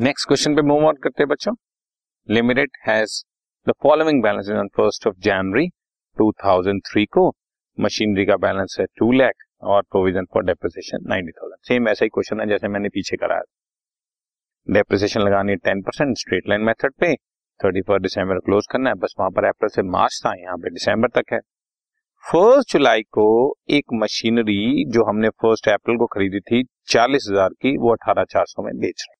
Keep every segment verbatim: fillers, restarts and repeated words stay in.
Next question पे move on करते हैं बच्चों। Limited has the following balances on first of January two thousand three को, machinery का बैलेंस है टू लाख और provision for depreciation ninety thousand. Same ऐसा ही क्वेश्चन है जैसे मैंने पीछे कराया। डेप्रिसिएशन लगानी है ten percent straight line method पे, थर्टी फर्स्ट दिसंबर क्लोज करना है, बस वहां पर अप्रैल से मार्च था, यहाँ पे दिसंबर तक है। फर्स्ट जुलाई को एक मशीनरी जो हमने फर्स्ट अप्रैल को खरीदी थी चालीस हजार की, वो अठारह चार सौ में बेच रहे,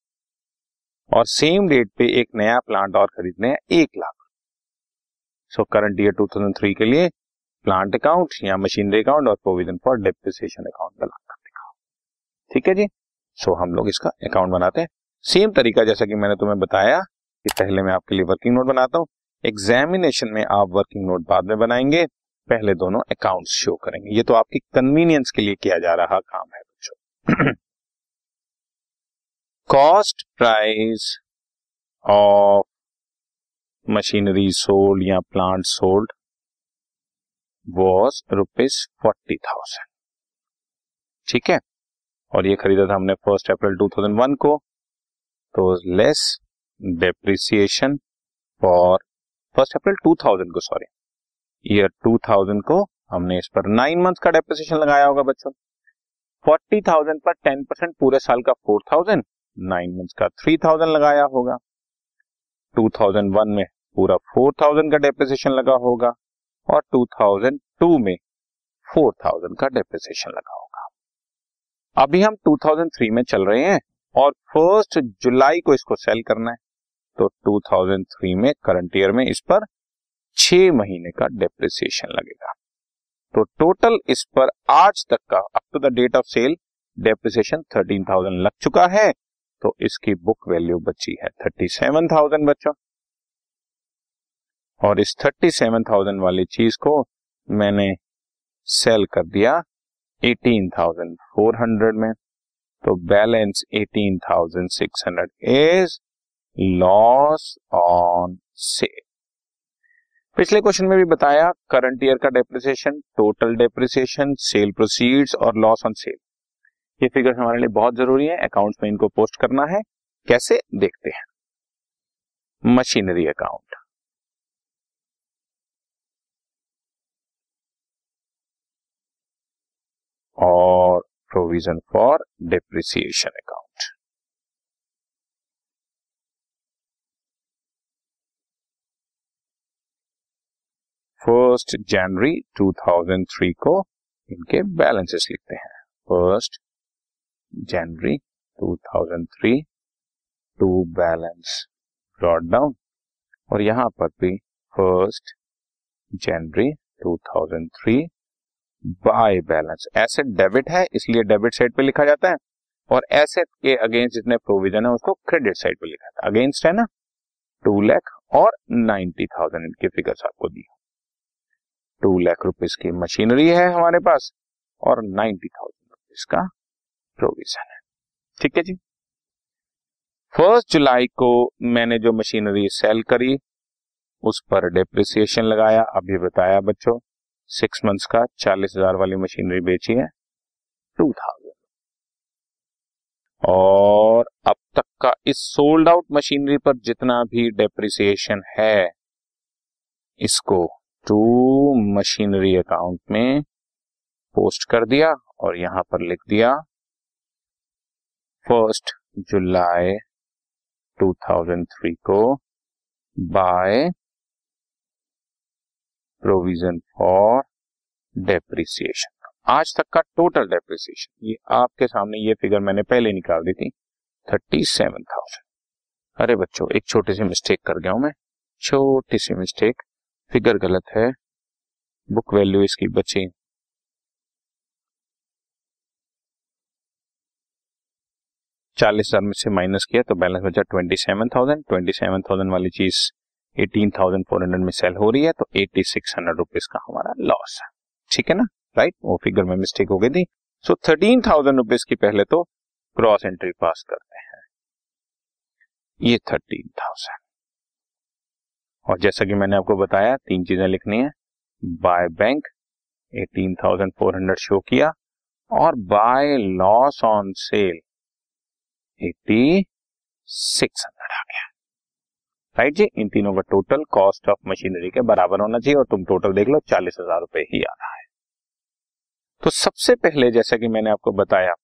और सेम डेट पे एक नया प्लांट और खरीदने हैं एक lakh. So current year two thousand three के लिए प्लांट अकाउंट या मशीनरी अकाउंट और प्रोविजन फॉर डेप्रिसिएशन अकाउंट बना कर दिखाओ, ठीक है जी। सो so, हम लोग इसका अकाउंट बनाते हैं। सेम तरीका जैसा कि मैंने तुम्हें बताया कि पहले मैं आपके लिए वर्किंग नोट बनाता हूँ, एग्जामिनेशन में आप वर्किंग नोट बाद में बनाएंगे, पहले दोनों अकाउंट्स शो करेंगे। ये तो आपकी कन्वीनियंस के लिए किया जा रहा काम है बच्चों। Cost price of machinery sold या plant sold was rupees forty thousand ठीक है, और ये खरीदा था हमने first April two thousand one को, तो less depreciation for first April two thousand को, सॉरी ईयर टू थाउजेंड को हमने इस पर नाइन मंथ का डेप्रिसिएशन लगाया होगा बच्चों। फोर्टी थाउजेंड पर टेन परसेंट, पूरे साल का फोर थाउजेंड, नाइन मंथ का थ्री थाउजेंड लगाया होगा। टू थाउजेंड वन में पूरा फोर थाउजेंड का डेप्रिसिएशन लगा होगा और टू थाउजेंड टू में फोर थाउजेंड का डेप्रिसिएशन लगा होगा। अभी हम टू थाउजेंड थ्री में चल रहे हैं और फर्स्ट जुलाई को इसको सेल करना है, तो टू थाउजेंड थ्री में करंट ईयर में इस पर छह महीने का डेप्रिसिएशन लगेगा। तो टोटल इस पर आज तक का up to the date of sale depreciation thirteen thousand लग चुका है, तो इसकी बुक वैल्यू बची है थर्टी सेवन थाउजेंड बच्चों। और इस थर्टी सेवन थाउजेंड वाली चीज को मैंने सेल कर दिया एटीन थाउजेंड फोर हंड्रेड में, तो balance eighteen thousand six hundred is loss on sale. पिछले क्वेश्चन में भी बताया करंट ईयर का depreciation, total depreciation, sale proceeds और लॉस ऑन सेल, ये फिगर्स हमारे लिए बहुत जरूरी है, अकाउंट्स में इनको पोस्ट करना है। कैसे देखते हैं, मशीनरी अकाउंट, और provision for depreciation account. First January two thousand three को इनके बैलेंसेस लिखते हैं। First January two thousand three to balance brought down, और यहां पर भी first January two thousand three by balance, asset debit है इसलिए डेबिट साइड पे लिखा जाता है, और एसेट के अगेंस्ट जितने प्रोविजन है उसको क्रेडिट साइड पे लिखा जाता है। अगेंस्ट है ना टू लाख और नाइन्टी थाउजेंड इनके फिगर्स आपको दी। टू लाख रुपीज की मशीनरी है हमारे पास और नाइन्टी थाउजेंड रुपीज का प्रोविजन है, ठीक है जी। फर्स्ट जुलाई को मैंने जो मशीनरी सेल करी उस पर डेप्रिसिएशन लगाया, अभी बताया बच्चों, सिक्स मंथ्स का चालीस हजार वाली मशीनरी बेची है टू थाउजेंड, और अब तक का इस सोल्ड आउट मशीनरी पर जितना भी डेप्रिसिएशन है इसको टू मशीनरी अकाउंट में पोस्ट कर दिया और यहां पर लिख दिया first July two thousand three को बाय प्रोविजन फॉर डेप्रिसिएशन, आज तक का टोटल डेप्रिसिएशन। ये आपके सामने ये फिगर मैंने पहले निकाल दी थी थर्टी सेवन थाउजेंड। अरे बच्चों एक छोटी सी मिस्टेक कर गया हूं मैं, छोटी सी मिस्टेक, फिगर गलत है, बुक वैल्यू इसकी बची चालीस हजार में से माइनस किया तो बैलेंस बचा twenty seven thousand. Twenty seven thousand वाली चीज एटीन थाउजेंड फोर हंड्रेड में सेल हो रही है, तो एटी सिक्स हंड्रेड रुपीज का हमारा लॉस है, ठीक है ना, राइट, वो फिगर में मिस्टेक हो गई थी। सो थर्टीन थाउजेंड रुपीज की पहले तो क्रॉस एंट्री पास करते हैं, ये थर्टीन थाउजेंड, और जैसा कि मैंने आपको बताया तीन चीजें लिखनी है, by bank eighteen thousand four hundred show किया और by loss on sale eighty six hundred आ गया, राइट जी। इन तीनों का टोटल कॉस्ट ऑफ मशीनरी के बराबर होना चाहिए और तुम टोटल देख लो चालीस हजार रुपए ही आ रहा है। तो सबसे पहले जैसा कि मैंने आपको बताया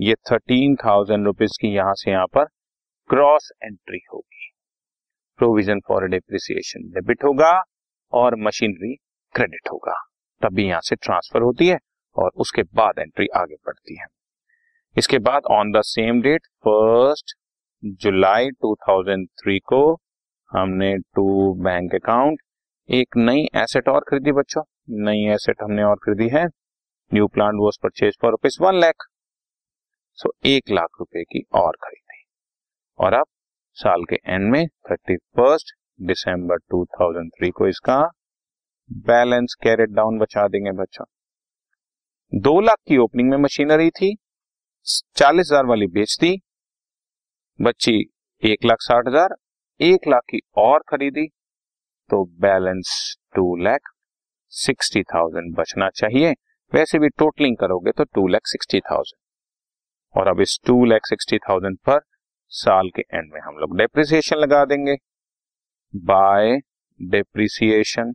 ये थर्टीन थाउजेंड रुपीज की यहां से यहां पर क्रॉस एंट्री होगी, प्रोविजन फॉर डेप्रिसिएशन डेबिट होगा और मशीनरी क्रेडिट होगा, तभी यहां से ट्रांसफर होती है और उसके बाद एंट्री आगे बढ़ती है। इसके बाद on the same date first July two thousand three को हमने टू बैंक अकाउंट एक नई एसेट और खरीदी। बच्चों नई एसेट हमने और खरीदी है, new plant was purchase for rupees one lakh, so एक लाख रुपए की और खरीदी। और अब साल के एंड में thirty first December two thousand three को इसका बैलेंस कैरेट डाउन बचा देंगे। बच्चों दो लाख की ओपनिंग में मशीनरी थी, चालीस हजार वाली बेच दी, बच्ची एक लाख साठ हजार, एक लाख की और खरीदी तो balance two lakh sixty thousand बचना चाहिए। वैसे भी टोटलिंग करोगे तो टू लैख सिक्सटी थाउजेंड और अब इस टू लैख सिक्सटी थाउजेंड पर साल के एंड में हम लोग डेप्रिसिएशन लगा देंगे। बाय डेप्रिसिएशन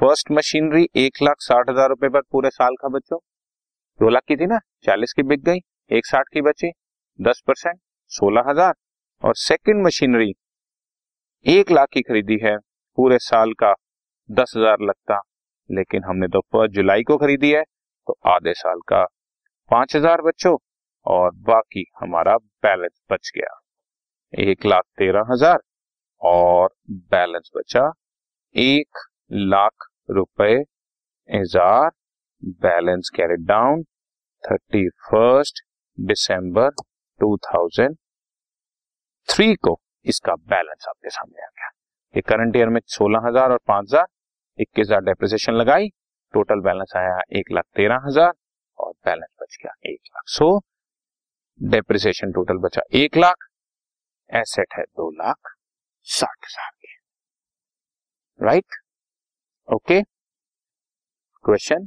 फर्स्ट मशीनरी एक लाख साठ हजार रुपए पर पूरे साल का। बच्चों दो लाख की थी ना, चालीस की बिक गई, एक साठ की बची, दस परसेंट सोलह हजार। और सेकेंड मशीनरी एक लाख की खरीदी है, पूरे साल का दस हजार लगता, लेकिन हमने तो फर्स्ट जुलाई को खरीदी है तो आधे साल का पांच हजार बच्चों, और बाकी हमारा बैलेंस बच गया एक लाख तेरह हजार और बैलेंस बचा एक लाख रुपए हजार, balance carry down thirty first December two thousand three को इसका बैलेंस आपके सामने आ गया। ये करंट ईयर में सोलह हजार और पांच हजार, इक्कीस हजार डेप्रिसिएशन लगाई, टोटल बैलेंस आया एक लाख तेरह हजार और बैलेंस बच गया एक लाख। सो डेप्रिसिएशन टोटल बचा एक लाख, एसेट है दो लाख साठ हजार के, राइट। Okay question